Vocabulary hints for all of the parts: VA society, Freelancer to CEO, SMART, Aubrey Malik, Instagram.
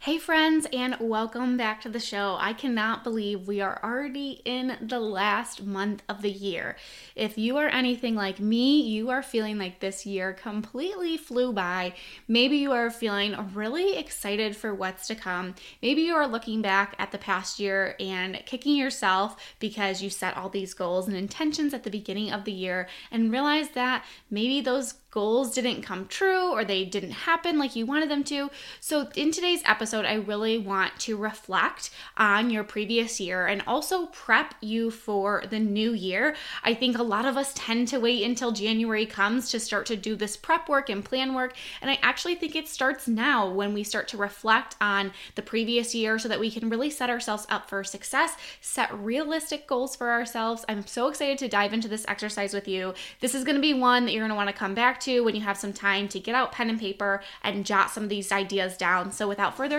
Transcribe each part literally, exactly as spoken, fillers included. Hey friends, and welcome back to the show. I cannot believe we are already in the last month of the year. If you are anything like me, you are feeling like this year completely flew by. Maybe you are feeling really excited for what's to come. Maybe you are looking back at the past year and kicking yourself because you set all these goals and intentions at the beginning of the year and realize that maybe those goals didn't come true or they didn't happen like you wanted them to. So in today's episode, I really want to reflect on your previous year and also prep you for the new year. I think a lot of us tend to wait until January comes to start to do this prep work and plan work. And I actually think it starts now when we start to reflect on the previous year so that we can really set ourselves up for success, set realistic goals for ourselves. I'm so excited to dive into this exercise with you. This is going to be one that you're going to want to come back to when you have some time to get out pen and paper and jot some of these ideas down. So without further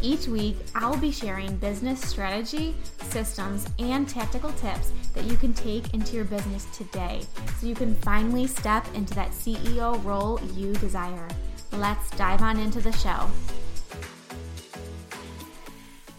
Each week, I'll be sharing business strategy, systems, and tactical tips that you can take into your business today so you can finally step into that C E O role you desire. Let's dive on into the show.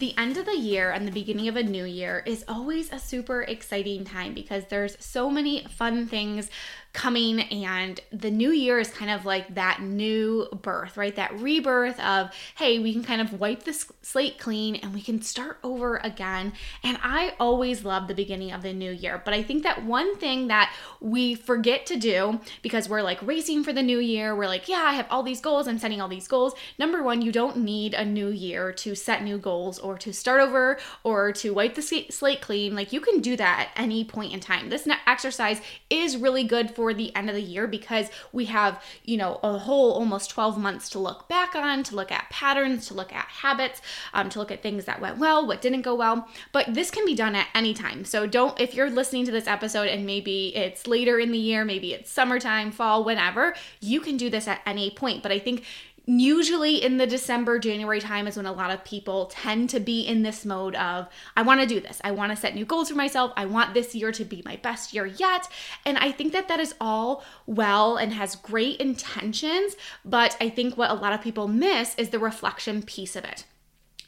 The end of the year and the beginning of a new year is always a super exciting time because there's so many fun things coming, and the new year is kind of like that new birth, right? That rebirth of, hey, we can kind of wipe the slate clean and we can start over again. And I always love the beginning of the new year, but I think that one thing that we forget to do because we're like racing for the new year, we're like, yeah, I have all these goals, I'm setting all these goals. Number one, you don't need a new year to set new goals or to start over or to wipe the slate clean. Like, you can do that at any point in time. This exercise is really good for for the end of the year because we have, you know, a whole almost twelve months to look back on, to look at patterns, to look at habits, um, to look at things that went well, what didn't go well. But this can be done at any time. So don't, if you're listening to this episode and maybe it's later in the year, maybe it's summertime, fall, whenever, you can do this at any point. But I think usually in the December, January time is when a lot of people tend to be in this mode of, I want to do this. I want to set new goals for myself. I want this year to be my best year yet. And I think that that is all well and has great intentions. But I think what a lot of people miss is the reflection piece of it.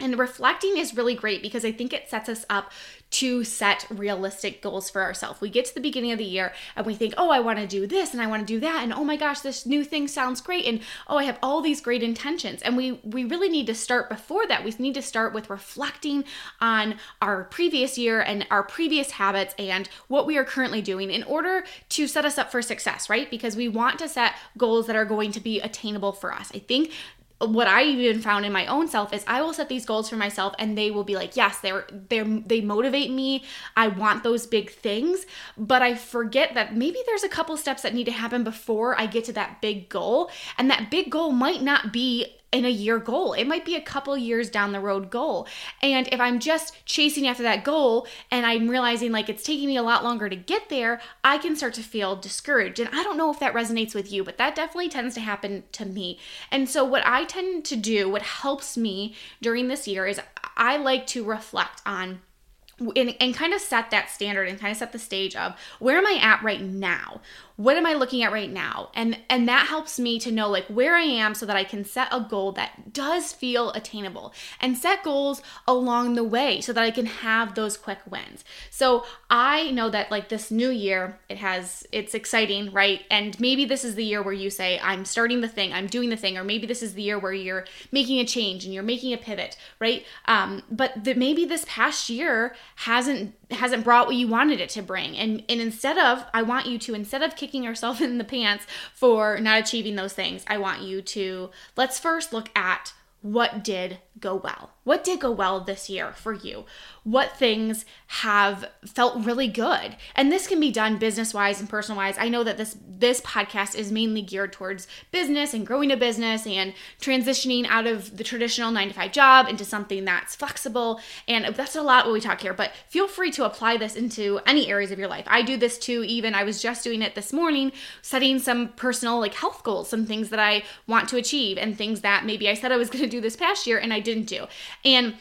And reflecting is really great because I think it sets us up to set realistic goals for ourselves. We get to the beginning of the year and we think, oh, I want to do this and I want to do that. And oh my gosh, this new thing sounds great. And oh, I have all these great intentions. And we, we really need to start before that. We need to start with reflecting on our previous year and our previous habits and what we are currently doing in order to set us up for success, right? Because we want to set goals that are going to be attainable for us. I think what I even found in my own self is I will set these goals for myself and they will be like, yes, they're, they're, they motivate me. I want those big things, but I forget that maybe there's a couple steps that need to happen before I get to that big goal. And that big goal might not be in a year goal. It might be a couple years down the road goal. And if I'm just chasing after that goal and I'm realizing like it's taking me a lot longer to get there, I can start to feel discouraged. And I don't know if that resonates with you, but that definitely tends to happen to me. And so what I tend to do, what helps me during this year is I like to reflect on and, and kind of set that standard and kind of set the stage of where am I at right now? What am I looking at right now? And and that helps me to know like where I am so that I can set a goal that does feel attainable and set goals along the way so that I can have those quick wins. So I know that like this new year, it has, it's exciting, right? And maybe this is the year where you say, I'm starting the thing, I'm doing the thing, or maybe this is the year where you're making a change and you're making a pivot, right? Um, but that maybe this past year hasn't hasn't brought what you wanted it to bring. And and instead of, I want you to, instead of kicking yourself in the pants for not achieving those things, I want you to, let's first look at what did go well. What did go well this year for you? What things have felt really good? And this can be done business-wise and personal-wise. I know that this this podcast is mainly geared towards business and growing a business and transitioning out of the traditional nine to five job into something that's flexible. And that's a lot what we talk here, but feel free to apply this into any areas of your life. I do this too, even I was just doing it this morning, setting some personal like health goals, some things that I want to achieve and things that maybe I said I was going to do this past year and I didn't do. And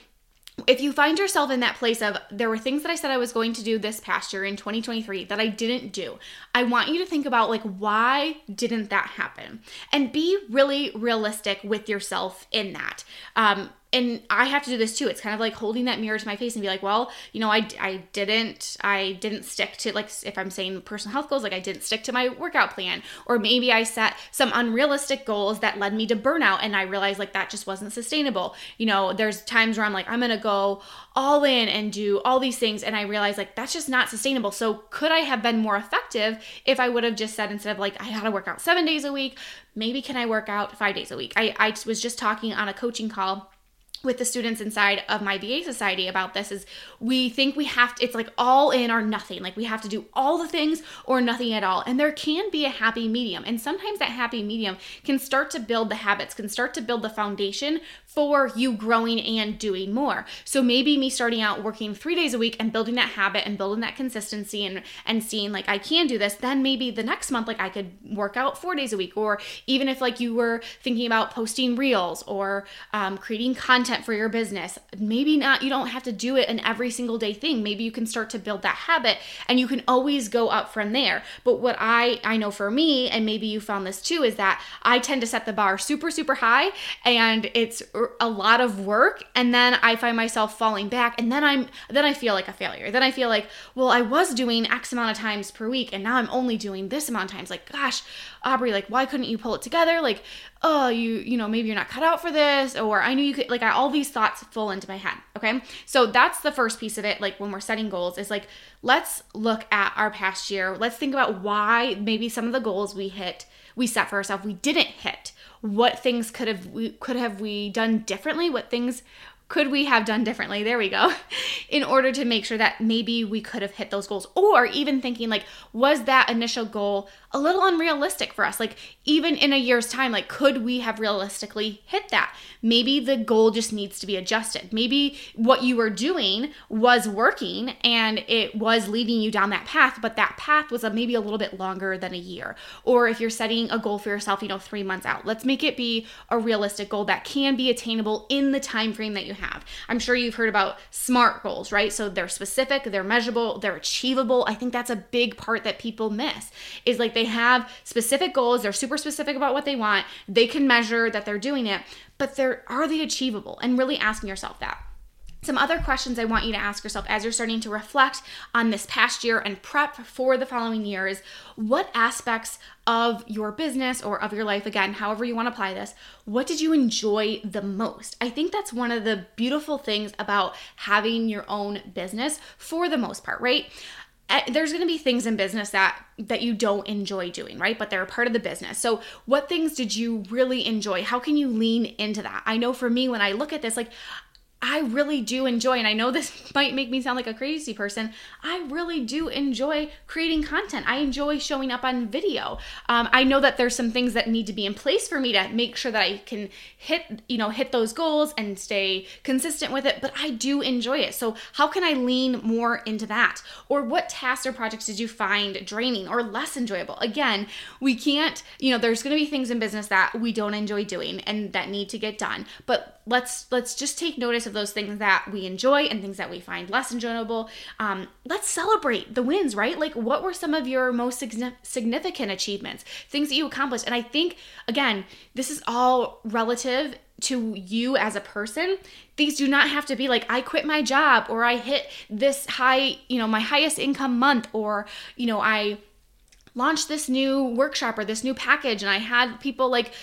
if you find yourself in that place of there were things that I said I was going to do this past year in twenty twenty-three that I didn't do, I want you to think about like, why didn't that happen? And be really realistic with yourself in that. Um, and I have to do this too. It's kind of like holding that mirror to my face and be like, well, you know, I, I didn't, I didn't stick to, like, if I'm saying personal health goals, like I didn't stick to my workout plan, or maybe I set some unrealistic goals that led me to burnout. And I realized like that just wasn't sustainable. You know, there's times where I'm like, I'm going to go all in and do all these things. And I realized like, that's just not sustainable. So could I have been more effective if I would have just said, instead of like, I got to work out seven days a week, maybe can I work out five days a week? I, I was just talking on a coaching call with the students inside of my V A society about this. Is we think we have to, it's like all in or nothing. Like we have to do all the things or nothing at all. And there can be a happy medium. And sometimes that happy medium can start to build the habits, can start to build the foundation for you growing and doing more. So maybe me starting out working three days a week and building that habit and building that consistency and, and seeing like I can do this, then maybe the next month, like I could work out four days a week. Or even if like you were thinking about posting reels or um, creating content for your business, maybe not, you don't have to do it an every single day thing. Maybe you can start to build that habit and you can always go up from there. But what I, I know for me, and maybe you found this too, is that I tend to set the bar super, super high and it's a lot of work, and then I find myself falling back, and then I'm then I feel like a failure. Then I feel like, well, I was doing X amount of times per week, and now I'm only doing this amount of times. Like, gosh, Aubrey, like, why couldn't you pull it together? Like, oh, you you know, maybe you're not cut out for this, or I knew you could. Like, I, all these thoughts fall into my head. Okay, so that's the first piece of it. Like when we're setting goals, is like let's look at our past year. Let's think about why maybe some of the goals we hit, we set for ourselves, we didn't hit. What things could have we could have we done differently? What things could we have done differently? There we go. In order to make sure that maybe we could have hit those goals, or even thinking like, was that initial goal a little unrealistic for us? Like even in a year's time, like could we have realistically hit that? Maybe the goal just needs to be adjusted. Maybe what you were doing was working and it was leading you down that path, but that path was a, maybe a little bit longer than a year. Or if you're setting a goal for yourself, you know, three months out, let's make it be a realistic goal that can be attainable in the time frame that you have. I'm sure you've heard about SMART goals, right? So they're specific, they're measurable, they're achievable. I think that's a big part that people miss, is like they They have specific goals. They're super specific about what they want. They can measure that they're doing it, but they're, are they achievable? And really asking yourself that. Some other questions I want you to ask yourself as you're starting to reflect on this past year and prep for the following year is, what aspects of your business or of your life, again, however you want to apply this, what did you enjoy the most? I think that's one of the beautiful things about having your own business for the most part, right? There's going to be things in business that that you don't enjoy doing, right? But they're a part of the business. So what things did you really enjoy? How can you lean into that? I know for me, when I look at this, like I really do enjoy, and I know this might make me sound like a crazy person, I really do enjoy creating content. I enjoy showing up on video. Um, I know that there's some things that need to be in place for me to make sure that I can hit, you know, hit those goals and stay consistent with it, but I do enjoy it. So how can I lean more into that? Or what tasks or projects did you find draining or less enjoyable? Again, we can't, you know, there's going to be things in business that we don't enjoy doing and that need to get done, but let's, let's just take notice of of those things that we enjoy and things that we find less enjoyable. Um, let's celebrate the wins, right? Like, what were some of your most significant achievements, things that you accomplished? And I think, again, this is all relative to you as a person. These do not have to be like, I quit my job, or I hit this high, you know, my highest income month, or, you know, I launched this new workshop or this new package, and I had people like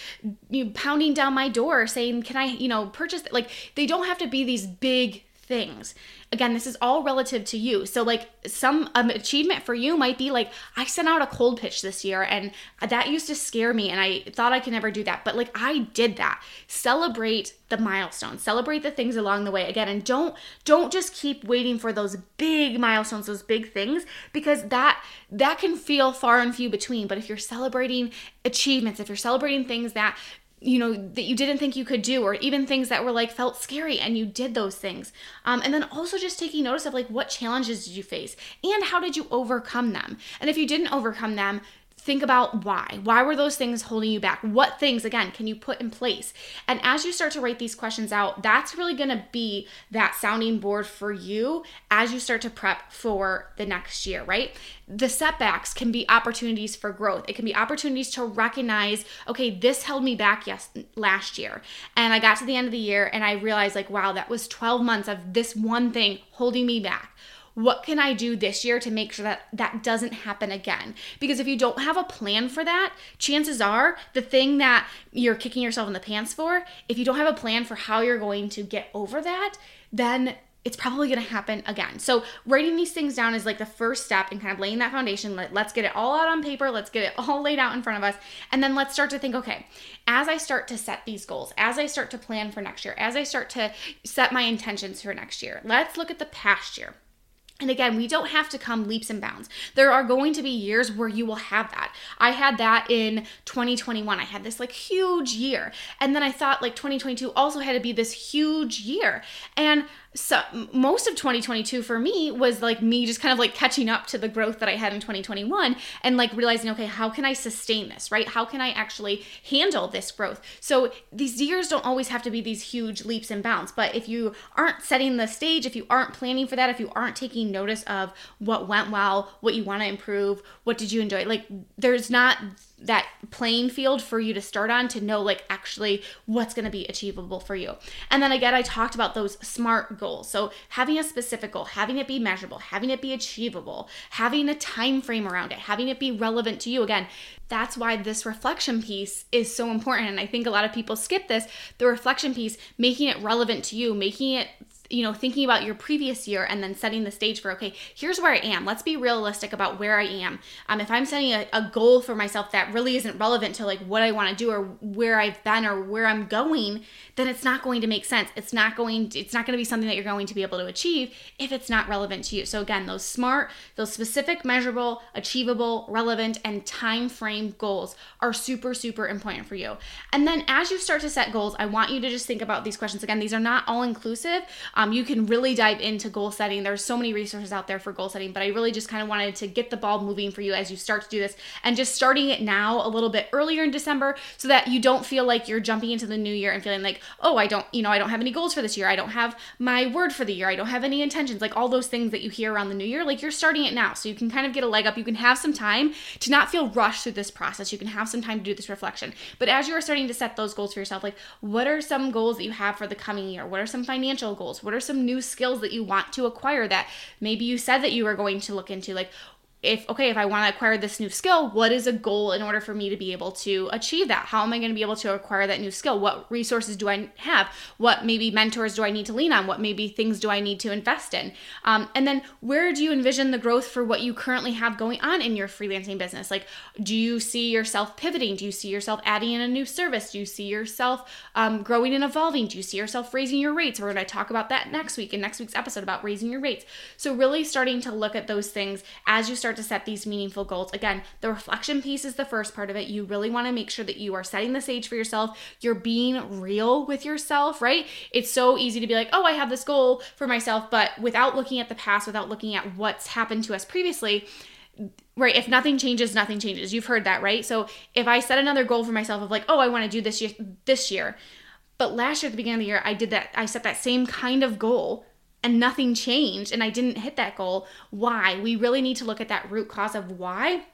you know, pounding down my door saying, can I, you know, purchase? Like, they don't have to be these big things. Again, this is all relative to you. So like some um, achievement for you might be like, I sent out a cold pitch this year, and that used to scare me, and I thought I could never do that. But like, I did that. Celebrate the milestones, celebrate the things along the way, again, and don't, don't just keep waiting for those big milestones, those big things, because that, that can feel far and few between. But if you're celebrating achievements, if you're celebrating things that you know, that you didn't think you could do, or even things that were like felt scary and you did those things. Um, and then also just taking notice of like, what challenges did you face and how did you overcome them? And if you didn't overcome them, think about why. Why were those things holding you back? What things, again, can you put in place? And as you start to write these questions out, that's really going to be that sounding board for you as you start to prep for the next year, right? The setbacks can be opportunities for growth. It can be opportunities to recognize, okay, this held me back yes, last year. And I got to the end of the year and I realized like, wow, that was twelve months of this one thing holding me back. What can I do this year to make sure that that doesn't happen again? Because if you don't have a plan for that, chances are the thing that you're kicking yourself in the pants for, if you don't have a plan for how you're going to get over that, then it's probably going to happen again. So writing these things down is like the first step in kind of laying that foundation. Let, let's get it all out on paper. Let's get it all laid out in front of us. And then let's start to think, okay, as I start to set these goals, as I start to plan for next year, as I start to set my intentions for next year, let's look at the past year. And again, we don't have to come leaps and bounds. There are going to be years where you will have that. I had that in twenty twenty-one. I had this like huge year. And then I thought like twenty twenty-two also had to be this huge year. And so most of twenty twenty-two for me was like me just kind of like catching up to the growth that I had in twenty twenty-one and like realizing, okay, how can I sustain this, right? How can I actually handle this growth? So these years don't always have to be these huge leaps and bounds. But if you aren't setting the stage, if you aren't planning for that, if you aren't taking notice of what went well, what you want to improve, what did you enjoy? Like, there's not that playing field for you to start on to know like actually what's going to be achievable for you. And then again, I talked about those SMART goals. So having a specific goal, having it be measurable, having it be achievable, having a time frame around it, having it be relevant to you. Again, that's why this reflection piece is so important. And I think a lot of people skip this, the reflection piece, making it relevant to you, making it, you know, thinking about your previous year and then setting the stage for, okay, here's where I am. Let's be realistic about where I am. Um, if I'm setting a, a goal for myself that really isn't relevant to like what I want to do or where I've been or where I'm going, then it's not going to make sense. It's not going to, it's not going to be something that you're going to be able to achieve if it's not relevant to you. So again, those SMART, those specific, measurable, achievable, relevant, and time frame goals are super, super important for you. And then as you start to set goals, I want you to just think about these questions. Again, these are not all inclusive. Um, you can really dive into goal setting. There's so many resources out there for goal setting, but I really just kind of wanted to get the ball moving for you as you start to do this and just starting it now a little bit earlier in December so that you don't feel like you're jumping into the new year and feeling like, oh, I don't, you know, I don't have any goals for this year. I don't have my word for the year. I don't have any intentions, like all those things that you hear around the new year, like you're starting it now. So you can kind of get a leg up. You can have some time to not feel rushed through this process. You can have some time to do this reflection. But as you are starting to set those goals for yourself, like what are some goals that you have for the coming year? What are some financial goals? What are some new skills that you want to acquire that maybe you said that you were going to look into? Like, if, okay, if I want to acquire this new skill, what is a goal in order for me to be able to achieve that? How am I going to be able to acquire that new skill? What resources do I have? What maybe mentors do I need to lean on? What maybe things do I need to invest in? Um, and then where do you envision the growth for what you currently have going on in your freelancing business? Like, do you see yourself pivoting? Do you see yourself adding in a new service? Do you see yourself um, growing and evolving? Do you see yourself raising your rates? We're going to talk about that next week in next week's episode about raising your rates. So really starting to look at those things as you start to set these meaningful goals. Again, the reflection piece is the first part of it. You really want to make sure that you are setting the stage for yourself. You're being real with yourself, right? It's so easy to be like, oh, I have this goal for myself, but without looking at the past, without looking at what's happened to us previously, right? If nothing changes, nothing changes. You've heard that, right? So if I set another goal for myself of like, oh, I want to do this year, this year, But last year at the beginning of the year, I did that. I set that same kind of goal and nothing changed and I didn't hit that goal. Why? We really need to look at that root cause of why.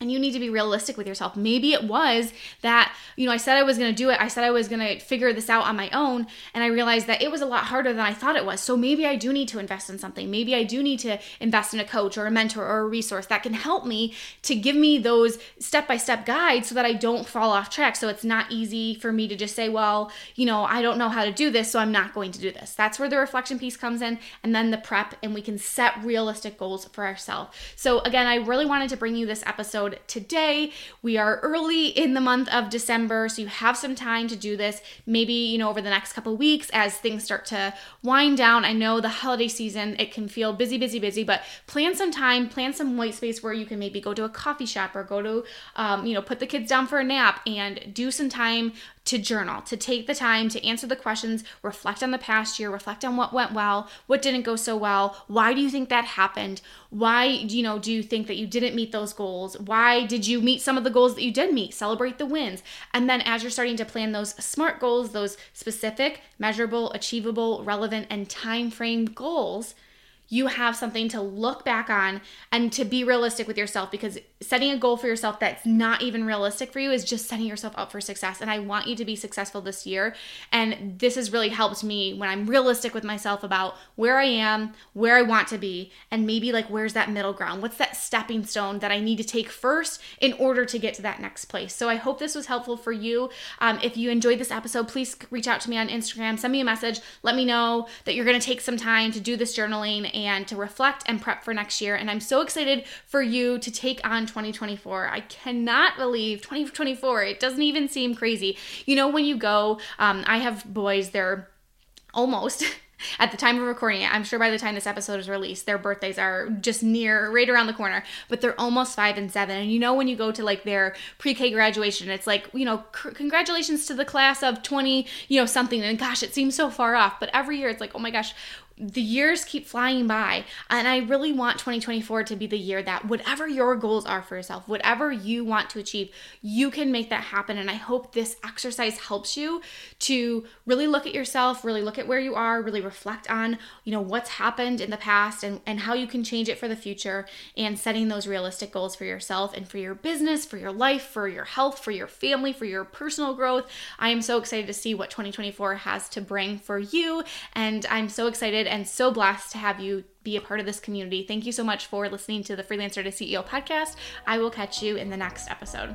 And you need to be realistic with yourself. Maybe it was that, you know, I said I was going to do it. I said I was going to figure this out on my own. And I realized that it was a lot harder than I thought it was. So maybe I do need to invest in something. Maybe I do need to invest in a coach or a mentor or a resource that can help me to give me those step-by-step guides so that I don't fall off track. So it's not easy for me to just say, well, you know, I don't know how to do this, so I'm not going to do this. That's where the reflection piece comes in, and then the prep, and we can set realistic goals for ourselves. So again, I really wanted to bring you this episode today. We are early in the month of December, so you have some time to do this. Maybe, you know, over the next couple of weeks as things start to wind down. I know the holiday season, it can feel busy, busy, busy, but plan some time, plan some white space where you can maybe go to a coffee shop or go to, um, you know, put the kids down for a nap and do some time to journal, to take the time to answer the questions, reflect on the past year, reflect on what went well, what didn't go so well, why do you think that happened? Why, you know, do you think that you didn't meet those goals? Why did you meet some of the goals that you did meet? Celebrate the wins. And then as you're starting to plan those SMART goals, those specific, measurable, achievable, relevant, and time frame goals, you have something to look back on and to be realistic with yourself, because setting a goal for yourself that's not even realistic for you is just setting yourself up for success. And I want you to be successful this year. And this has really helped me when I'm realistic with myself about where I am, where I want to be, and maybe like where's that middle ground? What's that stepping stone that I need to take first in order to get to that next place? So I hope this was helpful for you. Um, if you enjoyed this episode, please reach out to me on Instagram, send me a message, let me know that you're going to take some time to do this journaling and and to reflect and prep for next year. And I'm so excited for you to take on twenty twenty-four. I cannot believe twenty twenty-four. It doesn't even seem crazy. You know, when you go, um, I have boys, they're almost... at the time of recording it, I'm sure by the time this episode is released, their birthdays are just near, right around the corner, but they're almost five and seven. And you know, when you go to like their pre-K graduation, it's like, you know, c- congratulations to the class of twenty, you know, something. And gosh, it seems so far off, but every year it's like, oh my gosh, the years keep flying by. And I really want twenty twenty-four to be the year that whatever your goals are for yourself, whatever you want to achieve, you can make that happen. And I hope this exercise helps you to really look at yourself, really look at where you are, really reflect on, you know, what's happened in the past and, and how you can change it for the future, and setting those realistic goals for yourself and for your business, for your life, for your health, for your family, for your personal growth. I am so excited to see what twenty twenty-four has to bring for you. And I'm so excited and so blessed to have you be a part of this community. Thank you so much for listening to the Freelancer to C E O podcast. I will catch you in the next episode.